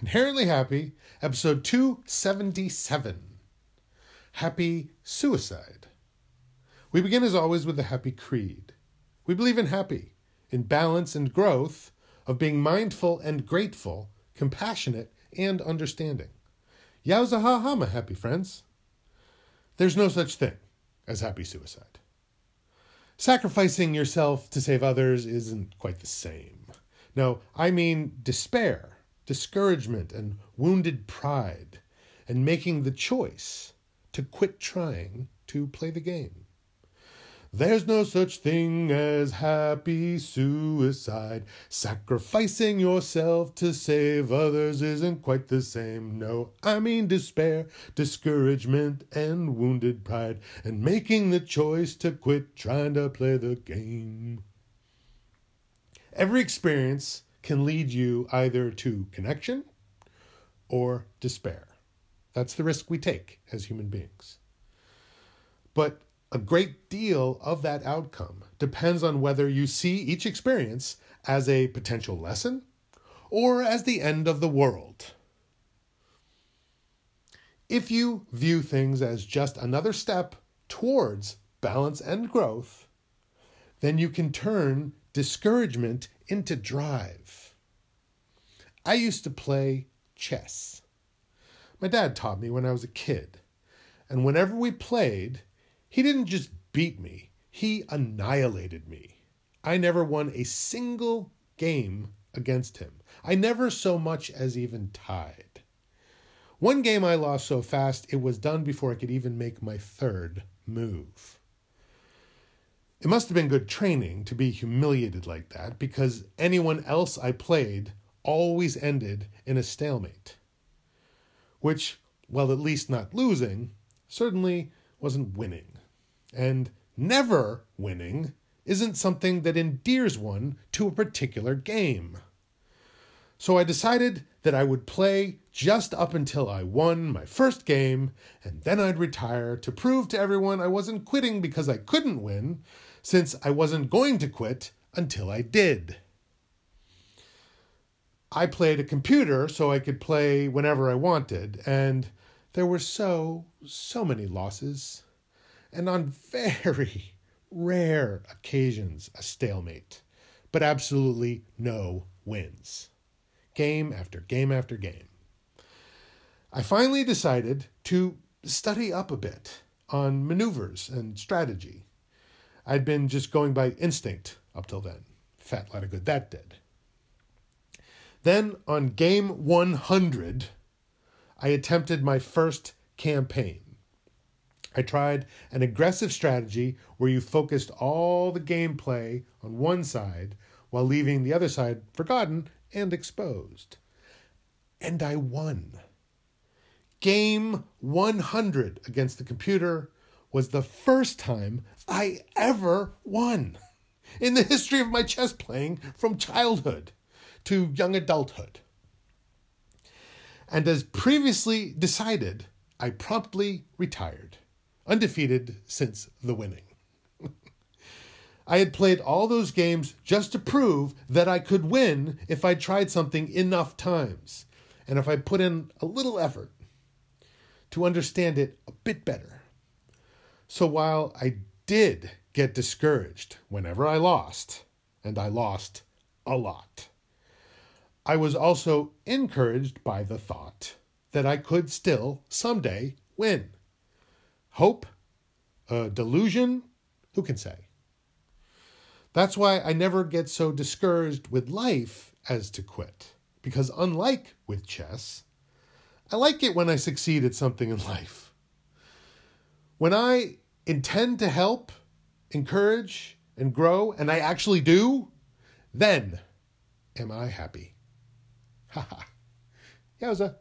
Inherently Happy, episode 277, Happy Suicide. We begin as always with the Happy Creed. We believe in happy, in balance and growth, of being mindful and grateful, compassionate and understanding. Yowza ha ha, my happy friends. There's no such thing as happy suicide. Sacrificing yourself to save others isn't quite the same. No, I mean despair, discouragement and wounded pride, and making the choice to quit trying to play the game. There's no such thing as happy suicide. Sacrificing yourself to save others isn't quite the same. No, I mean despair, discouragement, and wounded pride, and making the choice to quit trying to play the game. Every experience can lead you either to connection or despair. That's the risk we take as human beings. But a great deal of that outcome depends on whether you see each experience as a potential lesson or as the end of the world. If you view things as just another step towards balance and growth, then you can turn discouragement into drive. I used to play chess. My dad taught me when I was a kid, and whenever we played, he didn't just beat me, he annihilated me. I never won a single game against him. I never so much as even tied. One game I lost so fast it was done before I could even make my third move. It must have been good training to be humiliated like that, because anyone else I played always ended in a stalemate. Which, while at least not losing, certainly wasn't winning. And never winning isn't something that endears one to a particular game. So I decided that I would play just up until I won my first game, and then I'd retire to prove to everyone I wasn't quitting because I couldn't win, since I wasn't going to quit until I did. I played a computer so I could play whenever I wanted, and there were so many losses, and on very rare occasions a stalemate, but absolutely no wins. Game after game after game. I finally decided to study up a bit on maneuvers and strategy. I'd been just going by instinct up till then. Fat lot of good that did. Then on game 100, I attempted my first campaign. I tried an aggressive strategy where you focused all the gameplay on one side while leaving the other side forgotten and exposed. And I won. Game 100 against the computer was the first time I ever won in the history of my chess playing from childhood to young adulthood. And as previously decided, I promptly retired, undefeated since the winning. I had played all those games just to prove that I could win if I tried something enough times, and if I put in a little effort to understand it a bit better. So while I did get discouraged whenever I lost, and I lost a lot, I was also encouraged by the thought that I could still someday win. Hope? Delusion? Who can say? That's why I never get so discouraged with life as to quit. Because unlike with chess, I like it when I succeed at something in life. When I intend to help, encourage, and grow, and I actually do, then am I happy. Ha ha. Yowza.